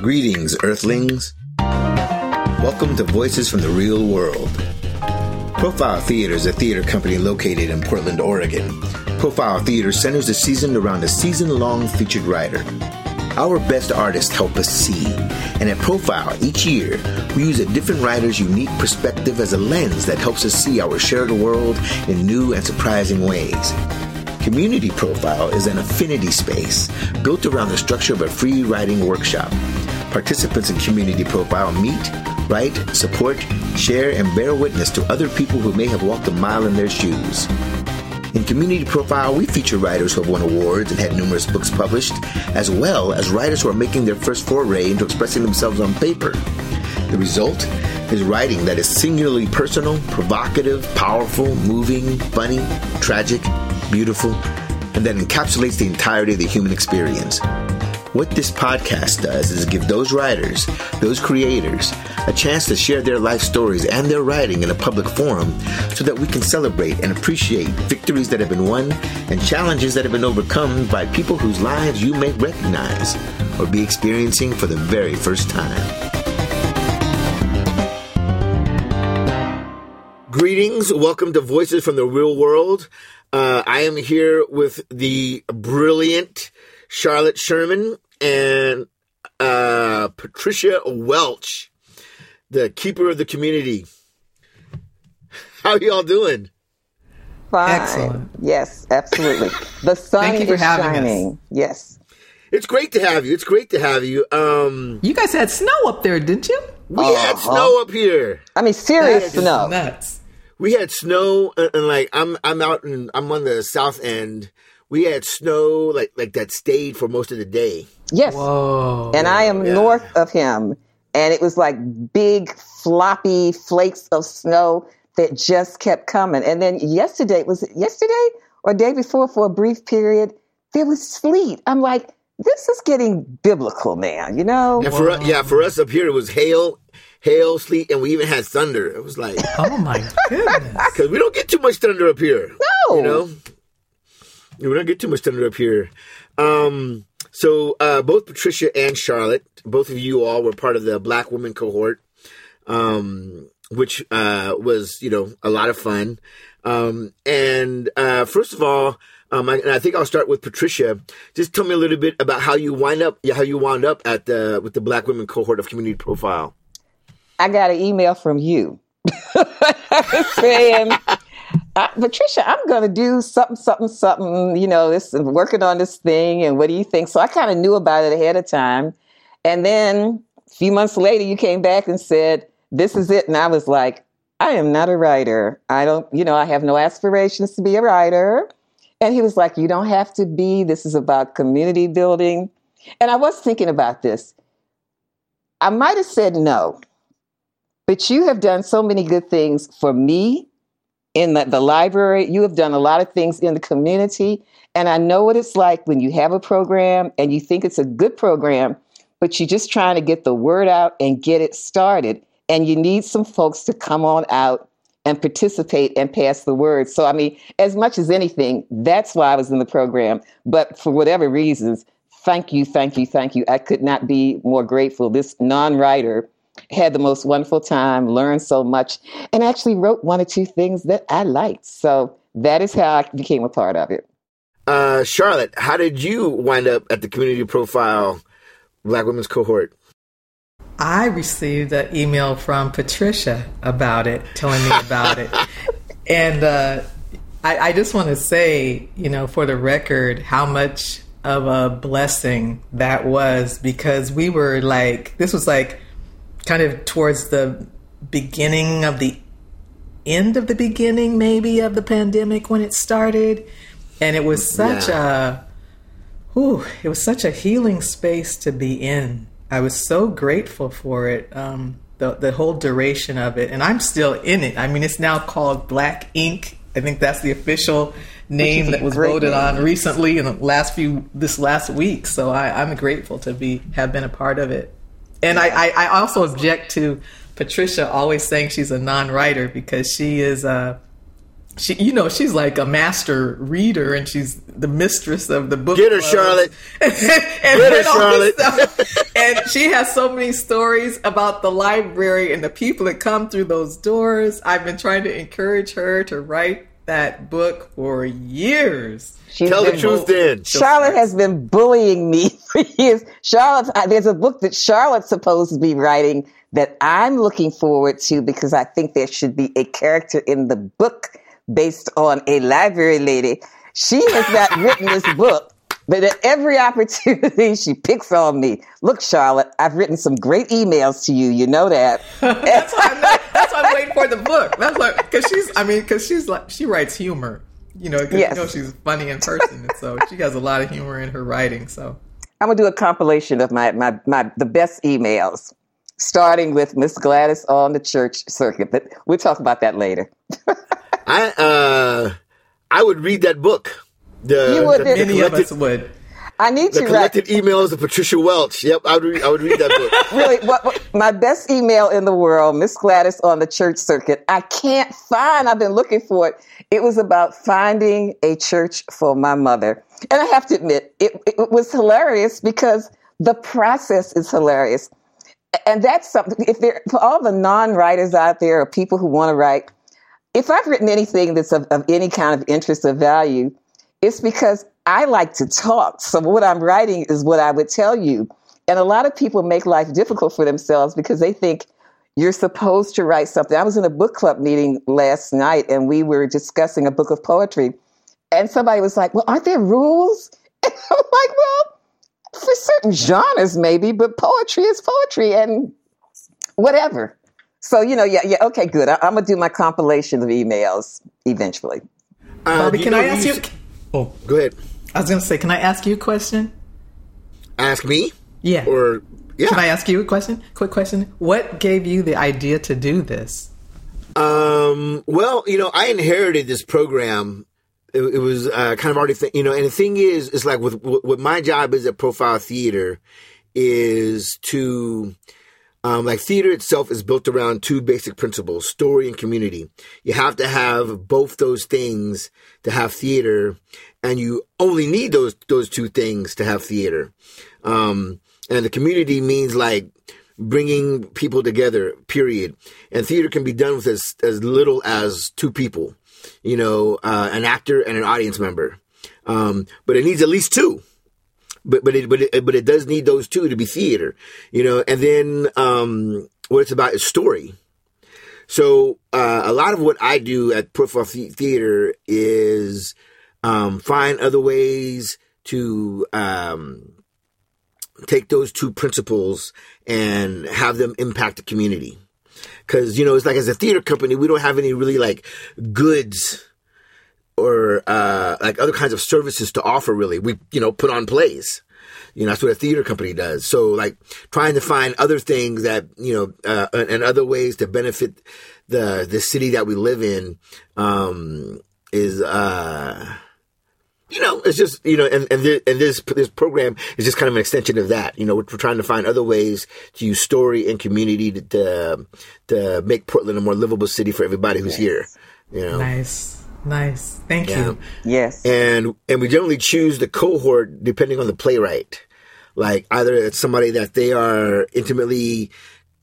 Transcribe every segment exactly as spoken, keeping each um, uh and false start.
Greetings, Earthlings. Welcome to Voices from the Real World. Profile Theater is a theater company located in Portland, Oregon. Profile Theater centers the season around a season-long featured writer. Our best artists help us see, and at Profile, each year, we use a different writer's unique perspective as a lens that helps us see our shared world in new and surprising ways. Community Profile is an affinity space built around the structure of a free writing workshop. Participants in Community Profile meet, write, support, share, and bear witness to other people who may have walked a mile in their shoes. In Community Profile, we feature writers who have won awards and had numerous books published, as well as writers who are making their first foray into expressing themselves on paper. The result is writing that is singularly personal, provocative, powerful, moving, funny, tragic, beautiful, and that encapsulates the entirety of the human experience. What this podcast does is give those writers, those creators, a chance to share their life stories and their writing in a public forum so that we can celebrate and appreciate victories that have been won and challenges that have been overcome by people whose lives you may recognize or be experiencing for the very first time. Greetings. Welcome to Voices from the Real World. Uh, I am here with the brilliant Charlotte Sherman and uh, Patricia Welch, the keeper of the community. How are y'all doing? Fine. Excellent. Yes, absolutely. The sun Thank you is for having shining. Us. Yes. It's great to have you. It's great to have you. Um, you guys had snow up there, didn't you? We uh-huh. had snow up here. I mean, serious that snow. Nuts. We had snow, and, and like I'm, I'm out, and I'm on the south end. We had snow like like that stayed for most of the day. Yes. Whoa. And I am yeah. north of him. And it was like big floppy flakes of snow that just kept coming. And then yesterday, was it yesterday or day before, for a brief period, there was sleet. I'm like, this is getting biblical now, you know? Yeah, for, yeah, for us up here, it was hail, hail, sleet, and we even had thunder. It was like, oh my goodness. Because we don't get too much thunder up here. No. You know? We don't get too much thunder up here. Um, so uh, both Patricia and Charlotte, both of you all were part of the Black Women Cohort, um, which uh, was, you know, a lot of fun. Um, and uh, first of all, um, I, and I think I'll start with Patricia. Just tell me a little bit about how you wind up, how you wound up at the with the Black Women Cohort of Community Profile. I got an email from you saying, I, Patricia, I'm going to do something, something, something, you know, this and working on this thing. And what do you think? So I kind of knew about it ahead of time. And then a few months later, you came back and said, this is it. And I was like, I am not a writer. I don't, you know, I have no aspirations to be a writer. And he was like, you don't have to be. This is about community building. And I was thinking about this. I might have said no, but you have done so many good things for me. In the, the library, you have done a lot of things in the community. And I know what it's like when you have a program and you think it's a good program, but you're just trying to get the word out and get it started. And you need some folks to come on out and participate and pass the word. So, I mean, as much as anything, that's why I was in the program. But for whatever reasons, thank you, thank you, thank you. I could not be more grateful. This non-writer had the most wonderful time, learned so much, and actually wrote one or two things that I liked. So that is how I became a part of it. Uh, Charlotte, how did you wind up at the Community Profile Black Women's Cohort? I received an email from Patricia about it, telling me about it. And uh, I, I just want to say, you know, for the record, how much of a blessing that was, because we were like, this was like, kind of towards the beginning of the end of the beginning, maybe, of the pandemic when it started. And it was such yeah. a, whew, it was such a healing space to be in. I was so grateful for it, um, the, the whole duration of it. And I'm still in it. I mean, it's now called Black Ink. I think that's the official name that was voted name. on recently in the last few, this last week. So I, I'm grateful to be, have been a part of it. And I, I also object to Patricia always saying she's a non-writer, because she is a, she, you know, she's like a master reader, and she's the mistress of the book. Get her, club. Charlotte. and Get her, Charlotte. And she has so many stories about the library and the people that come through those doors. I've been trying to encourage her to write that book for years. She's Tell the truth, then. Charlotte has been bullying me for years. Charlotte, there's a book that Charlotte's supposed to be writing that I'm looking forward to, because I think there should be a character in the book based on a library lady. She has not written this book, but at every opportunity she picks on me. Look, Charlotte, I've written some great emails to you. You know that. That's why I'm not, that's why I'm waiting for the book. That's why, because she's. I mean, because she's like she writes humor. You know, because yes. you know she's funny in person, and so she has a lot of humor in her writing. So I'm gonna do a compilation of my my, my the best emails, starting with Miss Gladys on the church circuit. But we'll talk about that later. I uh, I would read that book. The, you would. The, the many of us would. I need to write. The collected emails of Patricia Welch. Yep, I would read, I would read that book. Really, what, what, my best email in the world, Miss Gladys on the church circuit. I can't find. I've been looking for it. It was about finding a church for my mother, and I have to admit, it, it was hilarious because the process is hilarious, and that's something. If there, for all the non-writers out there or people who want to write, if I've written anything that's of, of any kind of interest or value, it's because I like to talk. So what I'm writing is what I would tell you. And a lot of people make life difficult for themselves because they think you're supposed to write something. I was in a book club meeting last night and we were discussing a book of poetry. And somebody was like, well, aren't there rules? And I'm like, well, for certain genres maybe, but poetry is poetry and whatever. So, you know, yeah, yeah, okay, good. I- I'm going to do my compilation of emails eventually. Uh, Bobby, can I ask you... Oh, go ahead. I was going to say, can I ask you a question? Ask me? Yeah. Or yeah. Can I ask you a question? Quick question. What gave you the idea to do this? Um. Well, you know, I inherited this program. It, it was uh, kind of already, th- you know. And the thing is, it's like with what my job is at Profile Theater is to. Um, like theater itself is built around two basic principles, story and community. You have to have both those things to have theater, and you only need those those two things to have theater. Um, and the community means like bringing people together, period. And theater can be done with as, as little as two people, you know, uh, an actor and an audience member. Um, but it needs at least two. But but it, but it but it does need those two to be theater, you know. And then um, what it's about is story. So uh, a lot of what I do at Profile Theater is um, find other ways to um, take those two principles and have them impact the community. Because you know, it's like as a theater company, we don't have any really like goods. Or uh, like other kinds of services to offer, really. We, you know, put on plays. You know, that's what a theater company does. So, like, trying to find other things that, you know, uh, and other ways to benefit the the city that we live in um, is, uh, you know, it's just, you know, and and, th- and this this program is just kind of an extension of that. You know, we're, we're trying to find other ways to use story and community to to, to make Portland a more livable city for everybody who's nice. Here. You know, nice. Nice. Thank yeah. you. Yes. And and we generally choose the cohort depending on the playwright. Like either it's somebody that they are intimately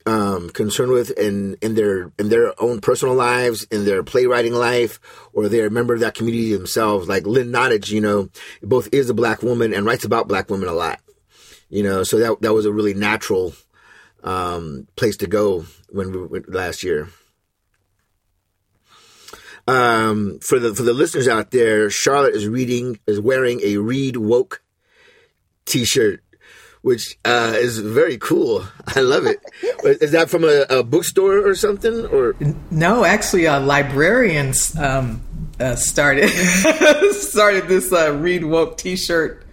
um, concerned with in, in their in their own personal lives, in their playwriting life, or they're a member of that community themselves. Like Lynn Nottage, you know, both is a black woman and writes about black women a lot. You know, so that that was a really natural um, place to go when we went last year. Um, for the for the listeners out there, Charlotte is reading is wearing a Read Woke T-shirt, which uh, is very cool. I love it. Is that from a, a bookstore or something? Or no, actually, uh, librarians um, uh, started started this uh, Read Woke T-shirt,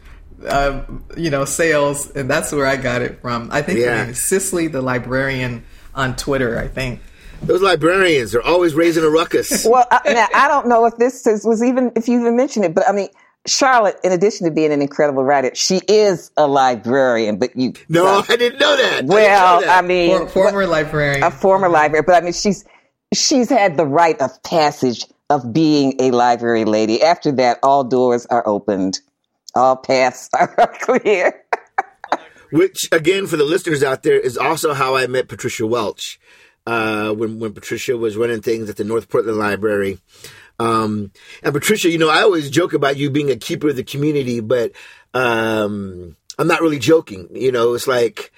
uh, you know, sales, and that's where I got it from. I think yeah. her name is Cicely, the librarian on Twitter. I think. Those librarians are always raising a ruckus. Well, I, now, I don't know if this is, was even, if you even mentioned it, but I mean, Charlotte, in addition to being an incredible writer, she is a librarian, but you... No, uh, I didn't know that. Well, I, know that. I mean... For, former librarian. A former librarian, but I mean, she's she's had the rite of passage of being a library lady. After that, all doors are opened. All paths are clear. Which, again, for the listeners out there, is also how I met Patricia Welch. Uh, when, when Patricia was running things at the North Portland Library. Um, and Patricia, you know, I always joke about you being a keeper of the community, but um, I'm not really joking. You know, it's like...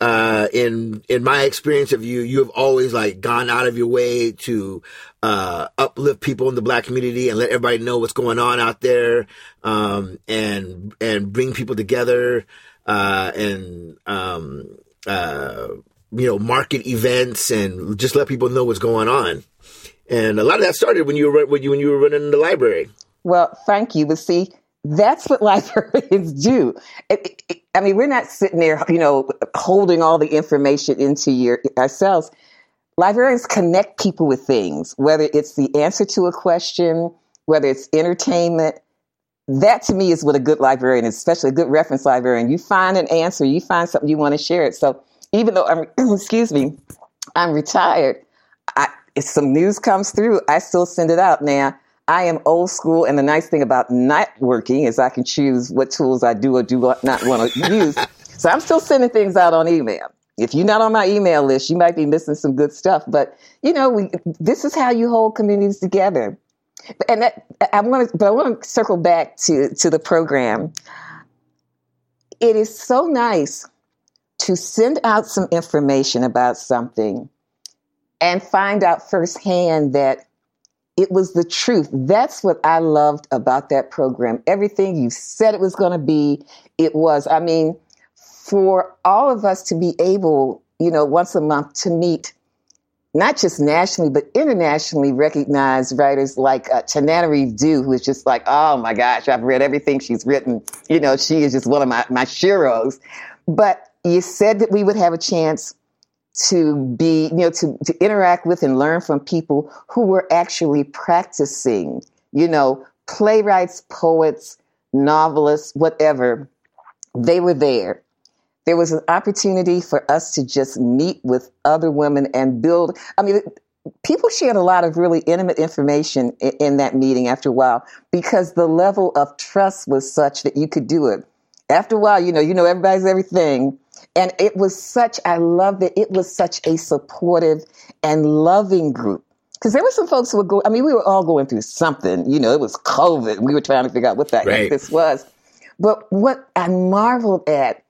Uh, in, in my experience of you, you have always like gone out of your way to, uh, uplift people in the Black community and let everybody know what's going on out there. Um, and, and bring people together, uh, and, um, uh, you know, market events and just let people know what's going on. And a lot of that started when you were, when you, when you were running the library. Well, thank you. But see, that's what librarians do. It, it, I mean, we're not sitting there, you know, holding all the information into your ourselves. Librarians connect people with things, whether it's the answer to a question, whether it's entertainment. That to me is what a good librarian, especially a good reference librarian, you find an answer, you find something, you want to share it. So even though I'm, excuse me, I'm retired, I, if some news comes through, I still send it out now. I am old school, and the nice thing about not working is I can choose what tools I do or do not want to use. So I'm still sending things out on email. If you're not on my email list, you might be missing some good stuff. But, you know, we, this is how you hold communities together. And that, I want to, but I want to circle back to, to the program. It is so nice to send out some information about something and find out firsthand that it was the truth. That's what I loved about that program. Everything you said it was going to be, it was. I mean, for all of us to be able, you know, once a month to meet, not just nationally, but internationally recognized writers like uh, Tananarive Due, who is just like, oh my gosh, I've read everything she's written. You know, she is just one of my, my heroes. But you said that we would have a chance to be, you know, to, to interact with and learn from people who were actually practicing, you know, playwrights, poets, novelists, whatever. They were there. There was an opportunity for us to just meet with other women and build. I mean, people shared a lot of really intimate information in, in that meeting after a while, because the level of trust was such that you could do it. After a while, you know, you know, everybody's everything. And it was such, I love that it was such a supportive and loving group. Because there were some folks who were going, I mean, we were all going through something. You know, it was COVID. We were trying to figure out what that right. this was. But what I marveled at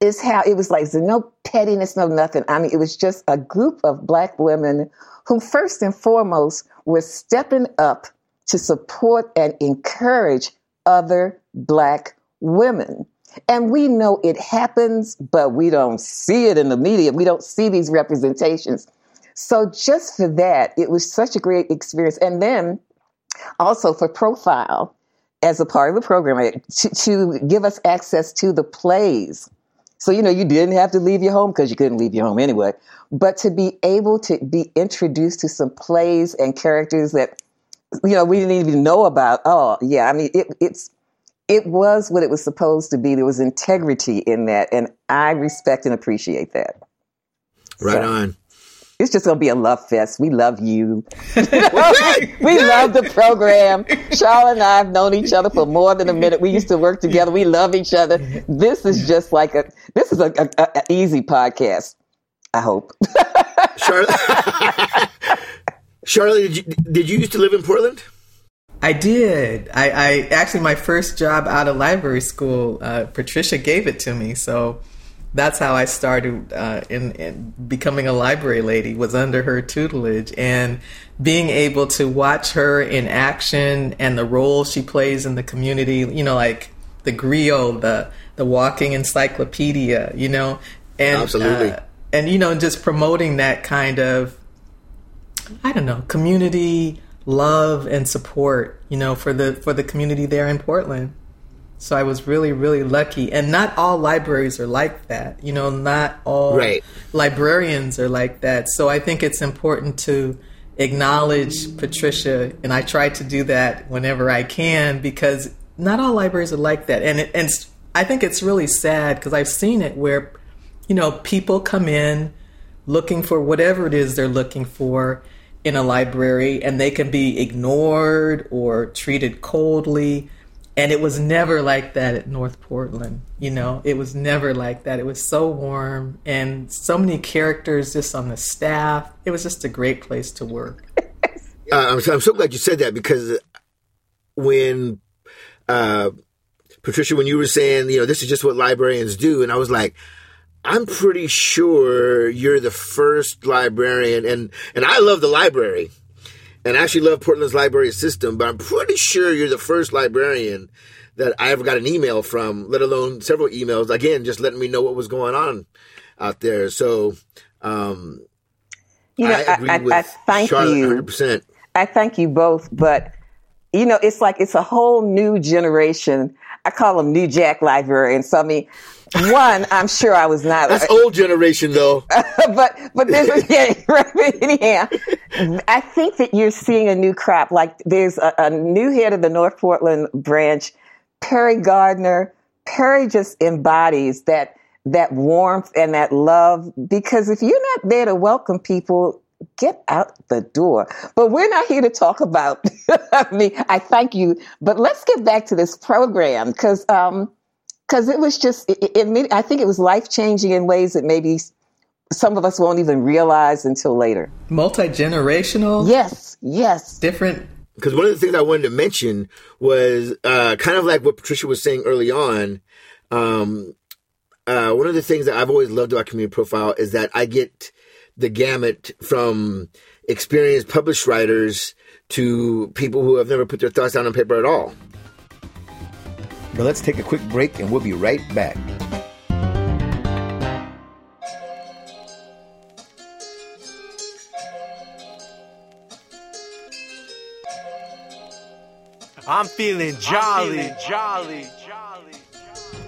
is how it was like, there's no pettiness, no nothing. I mean, it was just a group of Black women who first and foremost were stepping up to support and encourage other Black women. And we know it happens, but we don't see it in the media. We don't see these representations. So just for that, it was such a great experience. And then also for Profile, as a part of the program, to, to give us access to the plays. So, you know, you didn't have to leave your home because you couldn't leave your home anyway. But to be able to be introduced to some plays and characters that, you know, we didn't even know about. Oh, yeah. I mean, it, it's. It was what it was supposed to be. There was integrity in that. And I respect and appreciate that. Right so, on. It's just going to be a love fest. We love you. We love the program. Charlotte and I have known each other for more than a minute. We used to work together. We love each other. This is just like a, this is a, a, a easy podcast. I hope. Charlotte, Charlotte did, you, did you used to live in Portland? I did. I, I actually, my first job out of library school, uh, Patricia gave it to me. So that's how I started uh, in, in becoming a library lady, was under her tutelage, and being able to watch her in action and the role she plays in the community. You know, like the griot, the the walking encyclopedia. You know, and absolutely, uh, and you know, just promoting that kind of, I don't know, community love and support, you know, for the for the community there in Portland. So I was really, really lucky. And not all libraries are like that. You know, not all right. librarians are like that. So I think it's important to acknowledge Patricia. And I try to do that whenever I can, because not all libraries are like that. And, it, and I think it's really sad, because I've seen it where, you know, people come in looking for whatever it is they're looking for. in a library, and they can be ignored or treated coldly. And it was never like that at North Portland, you know, it was never like that. It was so warm and so many characters just on the staff. It was just a great place to work. Uh, I'm, so, I'm so glad you said that, because when, uh, Patricia, when you were saying, you know, this is just what librarians do, and I was like, I'm pretty sure you're the first librarian, and, and I love the library. And I actually love Portland's library system, but I'm pretty sure you're the first librarian that I ever got an email from, let alone several emails, again, just letting me know what was going on out there. So, um, you know, I agree I, I, with I thank Charlotte you. one hundred percent. I thank you both, but, you know, it's like it's a whole new generation. I call them New Jack librarians. So, I mean, one, I'm sure I was not. That's uh, old generation, though. but but there's, yeah, right, yeah. I think that you're seeing a new crop. Like there's a, a new head of the North Portland branch, Perry Gardner. Perry just embodies that that warmth and that love. Because if you're not there to welcome people, get out the door. But we're not here to talk about me. I thank you. But let's get back to this program, because um, because it was just, it, it made, I think it was life-changing in ways that maybe some of us won't even realize until later. Multi-generational? Yes, yes. Different. Because one of the things I wanted to mention was uh, kind of like what Patricia was saying early on. Um, uh, one of the things that I've always loved about Community Profile is that I get the gamut from experienced published writers to people who have never put their thoughts down on paper at all. Now let's take a quick break and we'll be right back. I'm feeling jolly, I'm feeling jolly, jolly,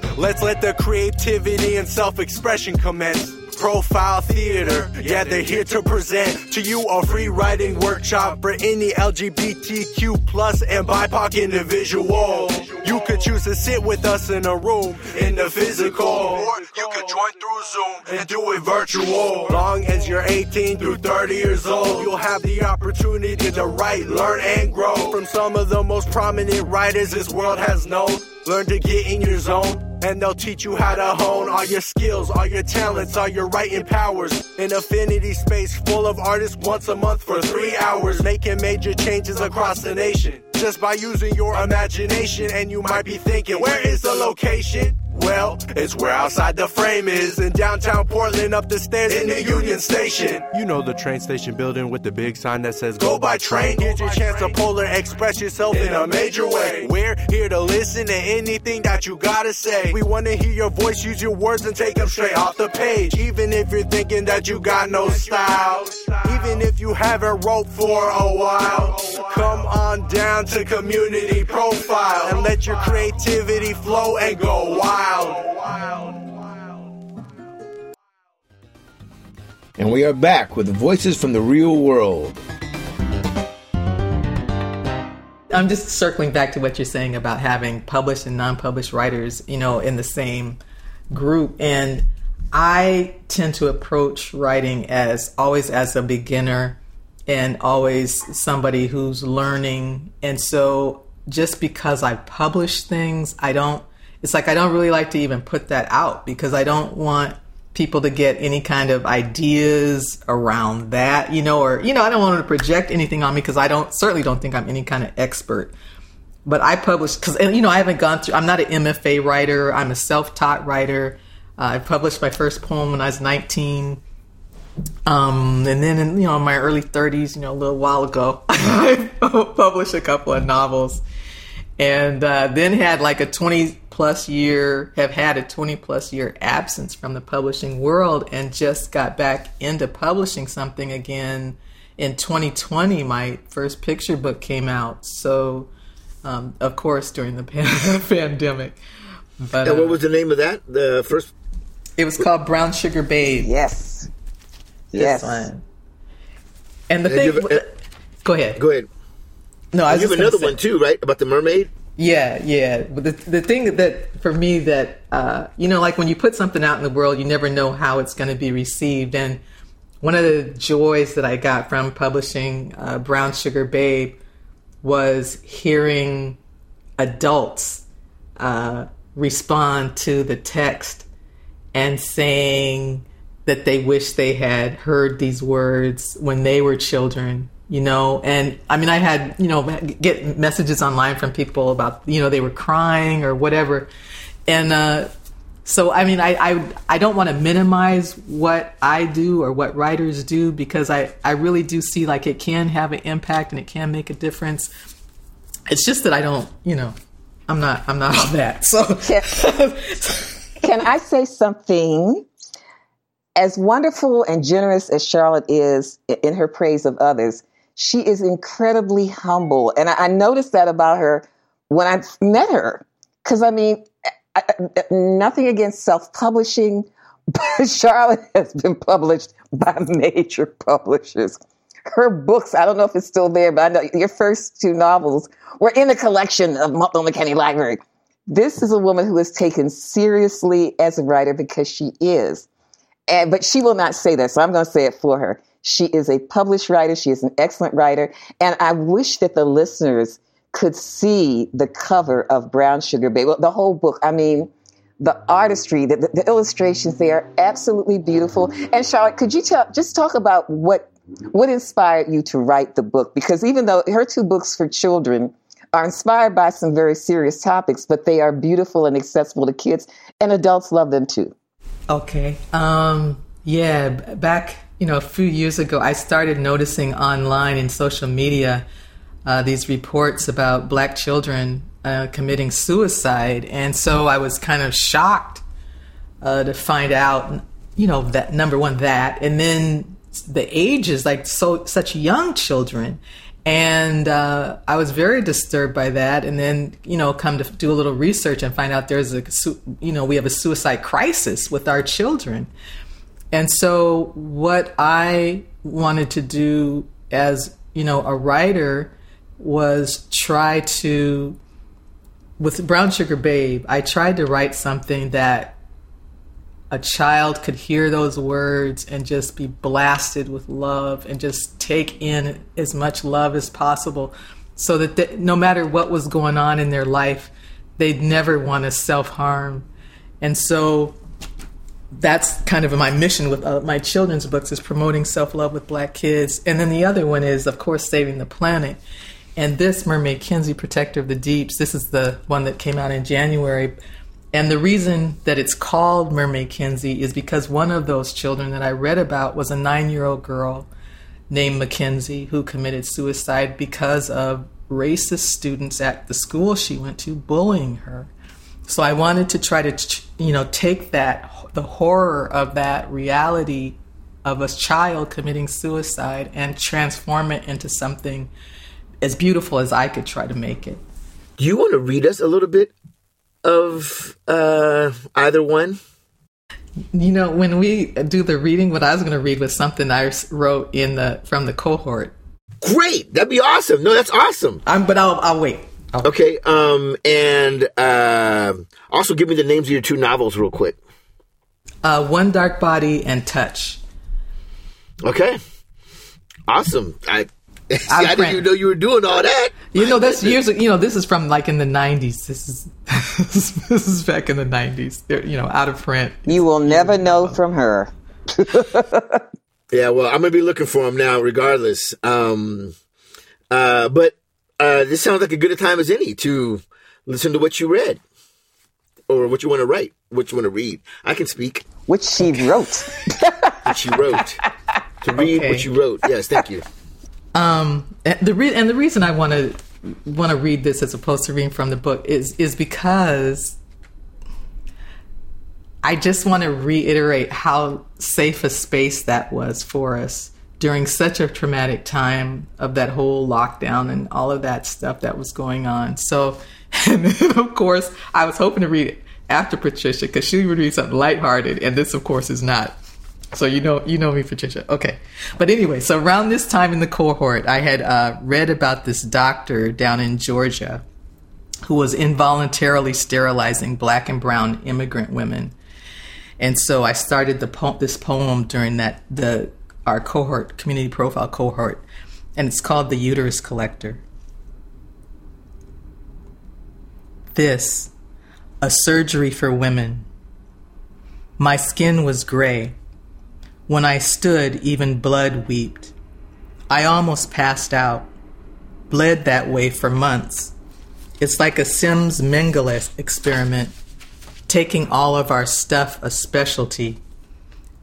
jolly. Let's let the creativity and self-expression commence. Profile Theater, yeah, they're here to present to you a free writing workshop for any L G B T Q plus and B I P O C individual. You could choose to sit with us in a room in the physical, or you could join through Zoom and do it virtual. Long as you're eighteen through thirty years old, you'll have the opportunity to write, learn, and grow from some of the most prominent writers this world has known. Learn to get in your zone, and they'll teach you how to hone all your skills, all your talents, all your writing powers. An affinity space full of artists once a month for three hours, making major changes across the nation just by using your imagination. And you might be thinking, where is the location? Well, it's where Outside the Frame is, in downtown Portland, up the stairs in the Union Station. You know, the train station building with the big sign that says, go by train. Here's your chance to polar express yourself in a major way. We're here to listen to anything that you gotta say. We want to hear your voice, use your words, and take them straight off the page. Even if you're thinking that you got no style, even if you haven't wrote for a while, come on down to Community Profile and let your creativity flow and go wild. And we are back with Voices from the Real World. I'm just circling back to what you're saying about having published and non-published writers, you know, in the same group. And I tend to approach writing as always as a beginner and always somebody who's learning. And so just because I publish things, I don't It's like I don't really like to even put that out, because I don't want people to get any kind of ideas around that, you know, or, you know, I don't want them to project anything on me, because I don't certainly don't think I'm any kind of expert. But I publish because, you know, I haven't gone through. I'm not an M F A writer. I'm a self-taught writer. Uh, I published my first poem when I was nineteen. Um, and then, in, you know, in my early thirties, you know, a little while ago, I published a couple of novels. And uh, then had like a twenty plus year, have had a twenty plus year absence from the publishing world, and just got back into publishing something again in twenty twenty. My first picture book came out. So, um, of course, during the pan- pandemic. But, and what uh, was the name of that? The first? It was called Brown Sugar Babe. Yes. Yes. yes. And the and thing. Give, w- and, go ahead. Go ahead. No, I you have another say, one too, right? About the mermaid? Yeah, yeah. But the the thing that, for me, that, uh, you know, like when you put something out in the world, you never know how it's going to be received. And one of the joys that I got from publishing uh, Brown Sugar Babe was hearing adults uh, respond to the text and saying that they wish they had heard these words when they were children, you know. And I mean, I had, you know, get messages online from people about, you know, they were crying or whatever. And uh, so, I mean, I, I, I don't want to minimize what I do or what writers do, because I, I really do see like it can have an impact and it can make a difference. It's just that I don't, you know, I'm not, I'm not all that. So can, can I say something? As wonderful and generous as Charlotte is in her praise of others, she is incredibly humble. And I, I noticed that about her when I met her. Because, I mean, I, I, nothing against self-publishing, but Charlotte has been published by major publishers. Her books, I don't know if it's still there, but I know your first two novels were in the collection of Multnomah County Library. This is a woman who is taken seriously as a writer because she is. And, but she will not say that, so I'm going to say it for her. She is a published writer. She is an excellent writer. And I wish that the listeners could see the cover of Brown Sugar Babe, well, the whole book. I mean, the artistry, the, the, the illustrations, they are absolutely beautiful. And Charlotte, could you tell, just talk about what what inspired you to write the book? Because even though her two books for children are inspired by some very serious topics, but they are beautiful and accessible to kids, and adults love them too. Okay. Um, yeah, back, you know, a few years ago, I started noticing online and social media uh, these reports about Black children uh, committing suicide. And so I was kind of shocked uh, to find out, you know, that number one, that, and then the ages, like so such young children. And uh, I was very disturbed by that. And then, you know, come to do a little research and find out there's a, you know, we have a suicide crisis with our children. And so what I wanted to do as, you know, a writer was try to, with Brown Sugar Babe, I tried to write something that a child could hear those words and just be blasted with love and just take in as much love as possible, so that they, no matter what was going on in their life, they'd never want to self-harm. And so that's kind of my mission with uh, my children's books, is promoting self-love with Black kids. And then the other one is, of course, saving the planet. And this Mermaid Kenzie, Protector of the Deeps, this is the one that came out in January. And the reason that it's called Mermaid Kenzie is because one of those children that I read about was a nine-year-old girl named Mackenzie who committed suicide because of racist students at the school she went to bullying her. So I wanted to try to, you know, take that, the horror of that reality of a child committing suicide, and transform it into something as beautiful as I could try to make it. Do you want to read us a little bit of uh, either one? You know, when we do the reading, what I was going to read was something I wrote in the from the cohort. Great, that'd be awesome. No, that's awesome. Um, but I'll I'll wait. I'll okay. Wait. Um, and uh, also give me the names of your two novels real quick. Uh, One Dark Body and Touch. Okay. Awesome. I. See, I didn't even know you were doing all that. You know, that's years. You know, this is from like in the nineties. This is this is back in the nineties. They're, you know, out of print. You will never know from her. Yeah, well, I'm gonna be looking for them now, regardless. Um, uh, but uh, this sounds like a good a time as any to listen to what you read, or what you want to write, what you want to read. I can speak. Which she wrote. Which she wrote. To read okay. What you wrote. Yes, thank you. Um, and the re- and the reason I want to want to read this as opposed to reading from the book is is because I just want to reiterate how safe a space that was for us during such a traumatic time of that whole lockdown and all of that stuff that was going on. So, and then of course, I was hoping to read it after Patricia, because she would read something lighthearted, and this, of course, is not. So you know you know me, Patricia. Okay. But anyway, so around this time in the cohort, I had uh, read about this doctor down in Georgia who was involuntarily sterilizing Black and brown immigrant women. And so I started the po- this poem during that the our cohort, Community Profile cohort, and it's called The Uterus Collector. This, a surgery for women. My skin was gray. When I stood, even blood weeped. I almost passed out, bled that way for months. It's like a Sims Mingales experiment, taking all of our stuff a specialty.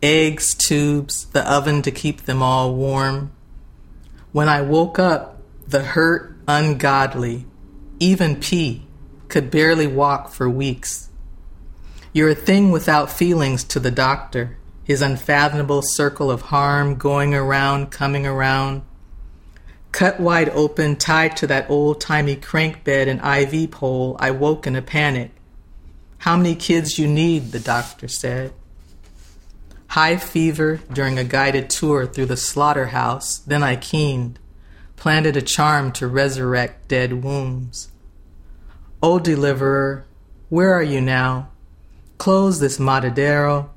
Eggs, tubes, the oven to keep them all warm. When I woke up, the hurt ungodly, even pee, could barely walk for weeks. You're a thing without feelings to the doctor, his unfathomable circle of harm going around, coming around. Cut wide open, tied to that old-timey crank bed and I V pole, I woke in a panic. How many kids you need, the doctor said. High fever during a guided tour through the slaughterhouse, then I keened, planted a charm to resurrect dead wombs. O deliverer, where are you now? Close this matadero.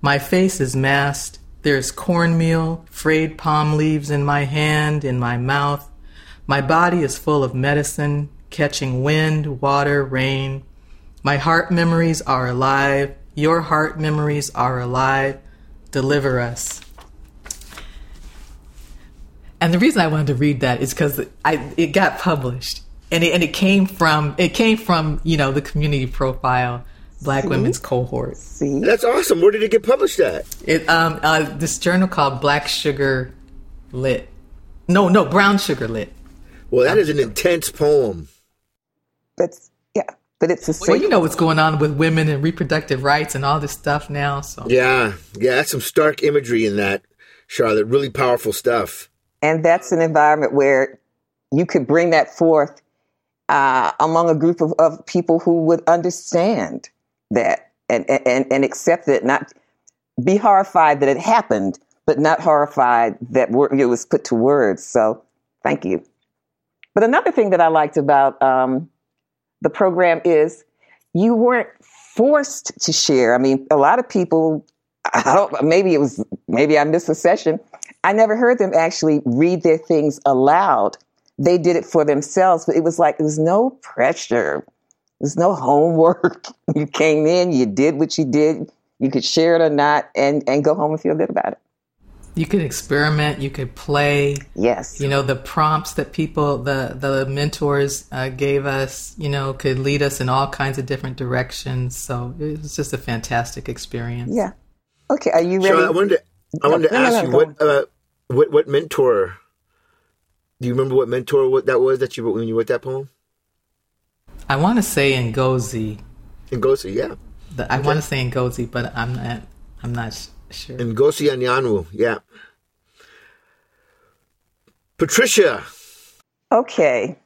My face is masked. There's cornmeal, frayed palm leaves in my hand, in my mouth. My body is full of medicine, catching wind, water, rain. My heart memories are alive. Your heart memories are alive. Deliver us. And the reason I wanted to read that is because I it got published, and it and it came from it came from you know the Community Profile Black See? Women's Cohort. See? That's awesome. Where did it get published at? It um uh, this journal called Black Sugar Lit. No, no, Brown Sugar Lit. Well, that Brown is an Sugar. intense poem. That's yeah, but it's a well, you know what's going on with women and reproductive rights and all this stuff now. So yeah, yeah, that's some stark imagery in that, Charlotte. Really powerful stuff. And that's an environment where you could bring that forth uh, among a group of, of people who would understand that and, and, and accept it, not be horrified that it happened, but not horrified that wor- it was put to words. So thank you. But another thing that I liked about um, the program is you weren't forced to share. I mean, a lot of people, I don't, maybe it was, maybe I missed a session. I never heard them actually read their things aloud. They did it for themselves, but it was like, there was no pressure. There's no homework. You came in, you did what you did. You could share it or not, and, and go home and feel good about it. You could experiment. You could play. Yes. You know, the prompts that people, the, the mentors uh, gave us, you know, could lead us in all kinds of different directions. So it was just a fantastic experience. Yeah. Okay. Are you ready? Sean, I wanted to, I wanted to no, ask no, no, you, what, uh, what what mentor, do you remember what mentor what that was that you when you wrote that poem? I want to say Ngozi. Ngozi, yeah. The, I okay. want to say Ngozi, but I'm not. I'm not sure. Ngozi Anyanwu, yeah. Patricia. Okay,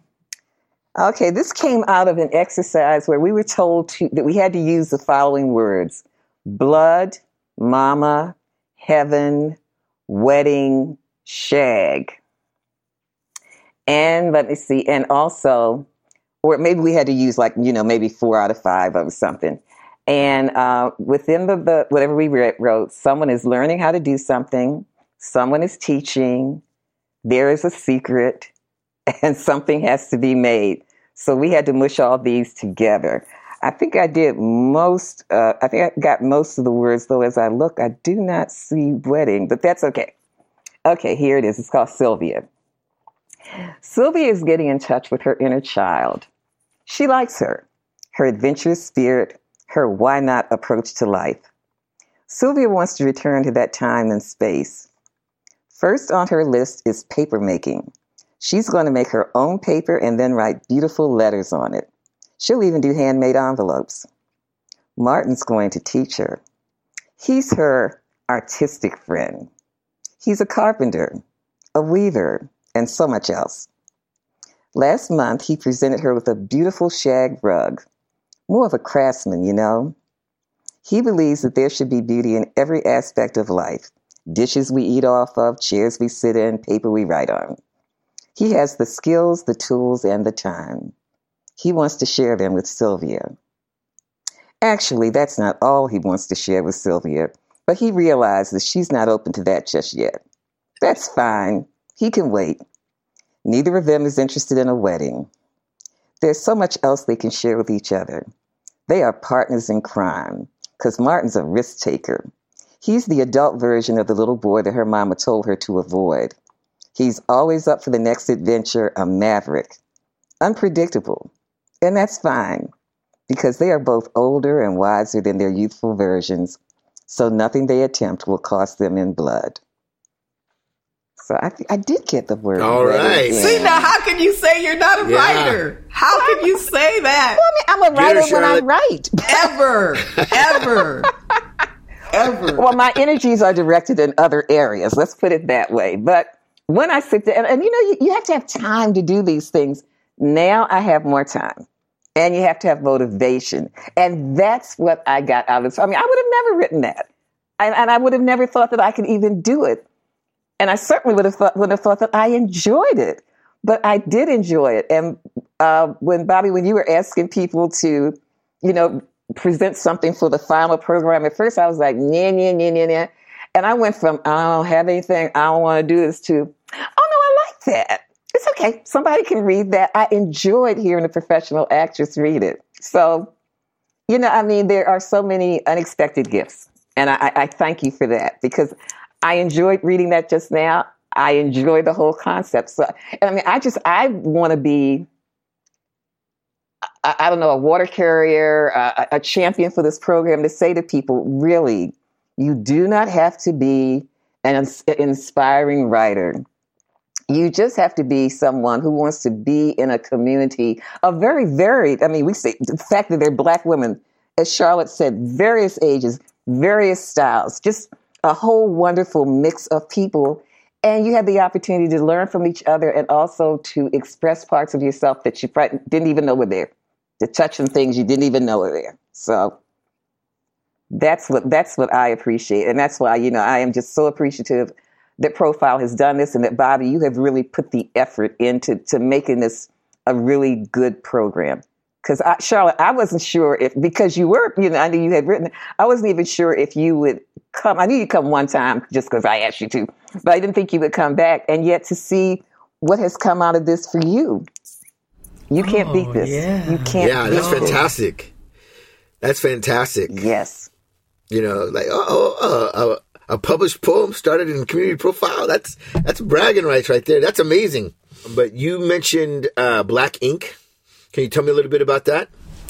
okay. This came out of an exercise where we were told to, that we had to use the following words: blood, mama, heaven, wedding, shag, and let me see, and also. Or maybe we had to use like, you know, maybe four out of five or something. And uh, within the, the whatever we wrote, someone is learning how to do something. Someone is teaching. There is a secret. And something has to be made. So we had to mush all these together. I think I did most. Uh, I think I got most of the words, though. As I look, I do not see wedding. But that's okay. Okay, here it is. It's called Sylvia. Sylvia is getting in touch with her inner child. She likes her, her adventurous spirit, her why not approach to life. Sylvia wants to return to that time and space. First on her list is paper making. She's going to make her own paper and then write beautiful letters on it. She'll even do handmade envelopes. Martin's going to teach her. He's her artistic friend. He's a carpenter, a weaver, and so much else. Last month, he presented her with a beautiful shag rug. More of a craftsman, you know. He believes that there should be beauty in every aspect of life. Dishes we eat off of, chairs we sit in, paper we write on. He has the skills, the tools, and the time. He wants to share them with Sylvia. Actually, that's not all he wants to share with Sylvia, but he realizes she's not open to that just yet. That's fine. He can wait. Neither of them is interested in a wedding. There's so much else they can share with each other. They are partners in crime, because Martin's a risk taker. He's the adult version of the little boy that her mama told her to avoid. He's always up for the next adventure, a maverick. Unpredictable. And that's fine, because they are both older and wiser than their youthful versions, so nothing they attempt will cost them in blood. So I, th- I did get the word. All right. Yeah. See, now how can you say you're not a yeah. writer? How well, can I'm, you say that? Well, I mean, I'm a writer her, when I write. Ever. Ever. Ever. Well, my energies are directed in other areas. Let's put it that way. But when I sit there, and, and you know, you, you have to have time to do these things. Now I have more time. And you have to have motivation. And that's what I got out of it. I mean, I would have never written that. And, and I would have never thought that I could even do it. And I certainly would have thought, would have thought that I enjoyed it, but I did enjoy it. And uh, when Bobby, when you were asking people to, you know, present something for the final program, at first I was like, nah, nah, nah, nah, nah. And I went from, I don't have anything, I don't want to do this, to, oh no, I like that. It's okay. Somebody can read that. I enjoyed hearing a professional actress read it. So, you know, I mean, there are so many unexpected gifts. And I, I thank you for that, because I enjoyed reading that just now. I enjoyed the whole concept. So, I mean, I just, I want to be, I, I don't know, a water carrier, a, a champion for this program, to say to people, really, you do not have to be an inspiring writer. You just have to be someone who wants to be in a community of very varied, I mean, we say the fact that they're Black women, as Charlotte said, various ages, various styles, just a whole wonderful mix of people. And you have the opportunity to learn from each other and also to express parts of yourself that you didn't even know were there, to touch on things you didn't even know were there. So that's what, that's what I appreciate. And that's why, you know, I am just so appreciative that Profile has done this, and that, Bobby, you have really put the effort into to making this a really good program. Because, Charlotte, I wasn't sure if, because you were, you know, I knew you had written, I wasn't even sure if you would come. I knew you'd come one time just because I asked you to, but I didn't think you would come back. And yet to see what has come out of this for you, you can't oh, beat this. Yeah. You can't yeah, beat this. Yeah, that's fantastic. That's fantastic. Yes. You know, like, oh, oh, oh. A published poem started in Community Profile. That's that's bragging rights right there. That's amazing. But you mentioned uh, Black Ink. Can you tell me a little bit about that?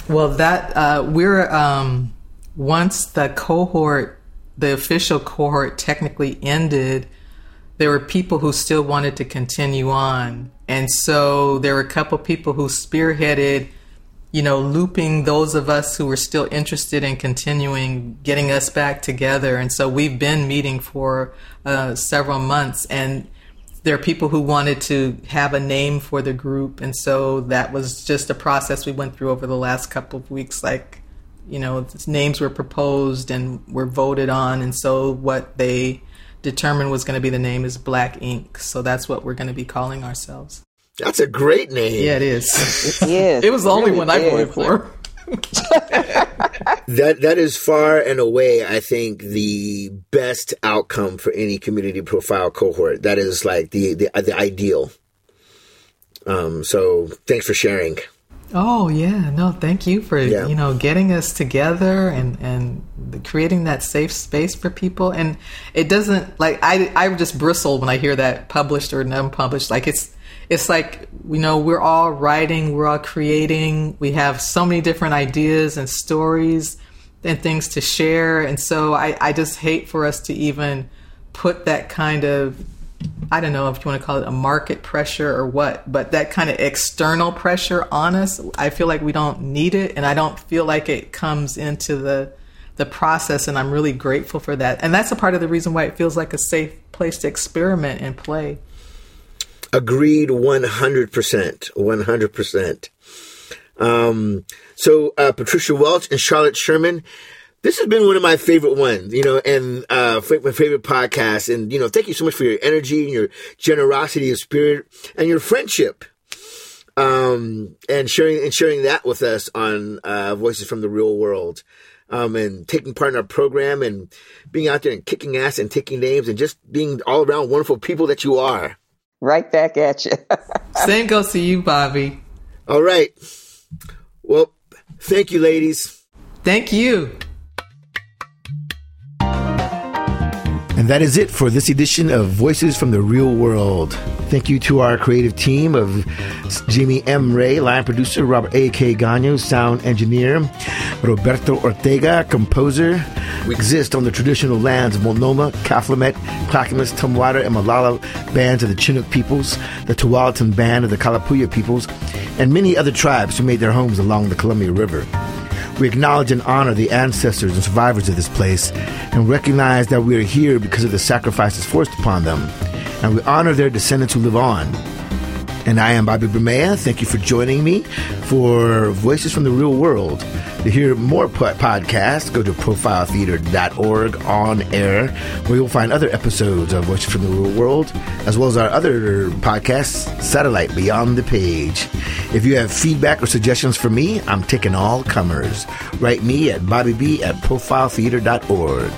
Well, that uh, we're um, once the cohort, the official cohort, technically ended, there were people who still wanted to continue on, and so there were a couple people who spearheaded, you know, looping those of us who were still interested in continuing, getting us back together. And so we've been meeting for uh, several months, and there are people who wanted to have a name for the group. And so that was just a process we went through over the last couple of weeks. Like, you know, names were proposed and were voted on. And so what they determined was going to be the name is Black Ink. So that's what we're going to be calling ourselves. That's a great name. Yeah, it is. It is. It was the only really one I voted for. that that is far and away, I think, the best outcome for any Community Profile cohort. That is like the the, the ideal. Um. So thanks for sharing. Oh yeah, no, thank you for yeah. you know getting us together and and creating that safe space for people. And it doesn't, like, I I just bristle when I hear that published or unpublished. Like it's. It's like, you know, we're all writing, we're all creating. We have so many different ideas and stories and things to share. And so I, I just hate for us to even put that kind of, I don't know if you want to call it a market pressure or what, but that kind of external pressure on us. I feel like we don't need it, and I don't feel like it comes into the the process, and I'm really grateful for that. And that's a part of the reason why it feels like a safe place to experiment and play. Agreed, one hundred percent, one hundred percent. Um, so uh, Patricia Welch and Charlotte Sherman, this has been one of my favorite ones, you know, and uh, my favorite podcast. And, you know, thank you so much for your energy and your generosity of spirit and your friendship, um, and sharing and sharing that with us on uh, Voices from the Real World. um, and taking part in our program and being out there and kicking ass and taking names and just being all around wonderful people that you are. Right back at you. Same goes to you, Bobby. All right. Well, thank you, ladies. Thank you. And that is it for this edition of Voices from the Real World. Thank you to our creative team of Jamie M. Ray, line producer, Robert A K. Gano, sound engineer, Roberto Ortega, composer. We exist on the traditional lands of Multnomah, Kaflamet, Clackamas, Tumwater, and Malala bands of the Chinook peoples, the Tualatin band of the Kalapuya peoples, and many other tribes who made their homes along the Columbia River. We acknowledge and honor the ancestors and survivors of this place and recognize that we are here because of the sacrifices forced upon them. And we honor their descendants who live on. And I am Bobby Bermea. Thank you for joining me for Voices from the Real World. To hear more po- podcasts, go to profile theater dot org on air, where you'll find other episodes of Voices from the Real World, as well as our other podcasts, Satellite Beyond the Page. If you have feedback or suggestions for me, I'm taking all comers. Write me at bobbyb at profile theater dot org.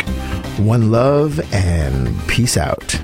One love and peace out.